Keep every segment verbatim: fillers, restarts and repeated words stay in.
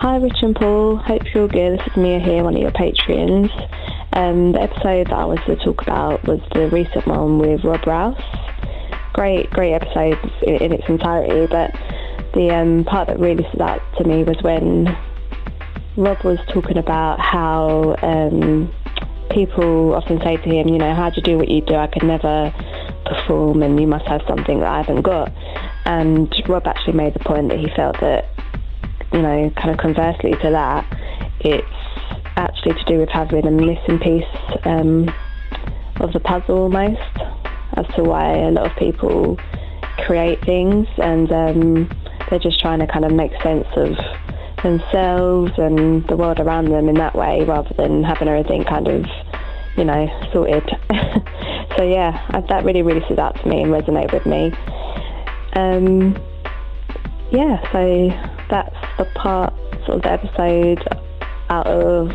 Hi Rich and Paul, hope you're all good. This is Mia here, one of your Patreons. Um, the episode that I was to talk about was the recent one with Rob Rouse. Great, great episode in, in its entirety, but the um, part that really stood out to me was when Rob was talking about how um, people often say to him, you know, how do you do what you do? I could never perform and you must have something that I haven't got. And Rob actually made the point that he felt that, you know, kind of conversely to that, it's actually to do with having a missing piece um, of the puzzle almost, as to why a lot of people create things, and um, they're just trying to kind of make sense of themselves and the world around them in that way, rather than having everything kind of, you know, sorted. So yeah, I, that really, really stood out to me and resonated with me. Um, yeah, so... that's the part of the episode out of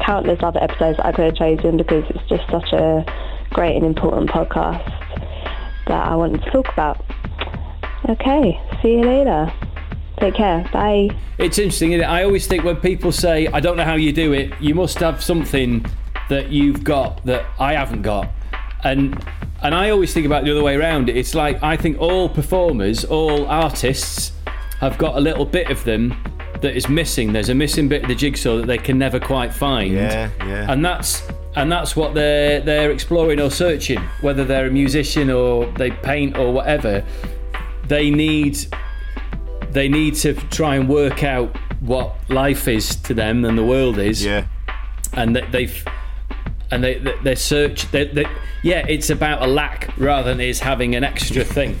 countless other episodes that I could have chosen, because it's just such a great and important podcast that I wanted to talk about. Okay, see you later. Take care. Bye. It's interesting, isn't it? I always think when people say, I don't know how you do it, you must have something that you've got that I haven't got. And and I always think about it the other way around. It's like, I think all performers, all artists, I've got a little bit of them that is missing. There's a missing bit of the jigsaw that they can never quite find. Yeah, yeah. And that's and that's what they're they're exploring or searching. Whether they're a musician or they paint or whatever, they need they need to try and work out what life is to them and the world is. Yeah. And they they've, and they they search. They, they, yeah, it's about a lack rather than it is having an extra thing.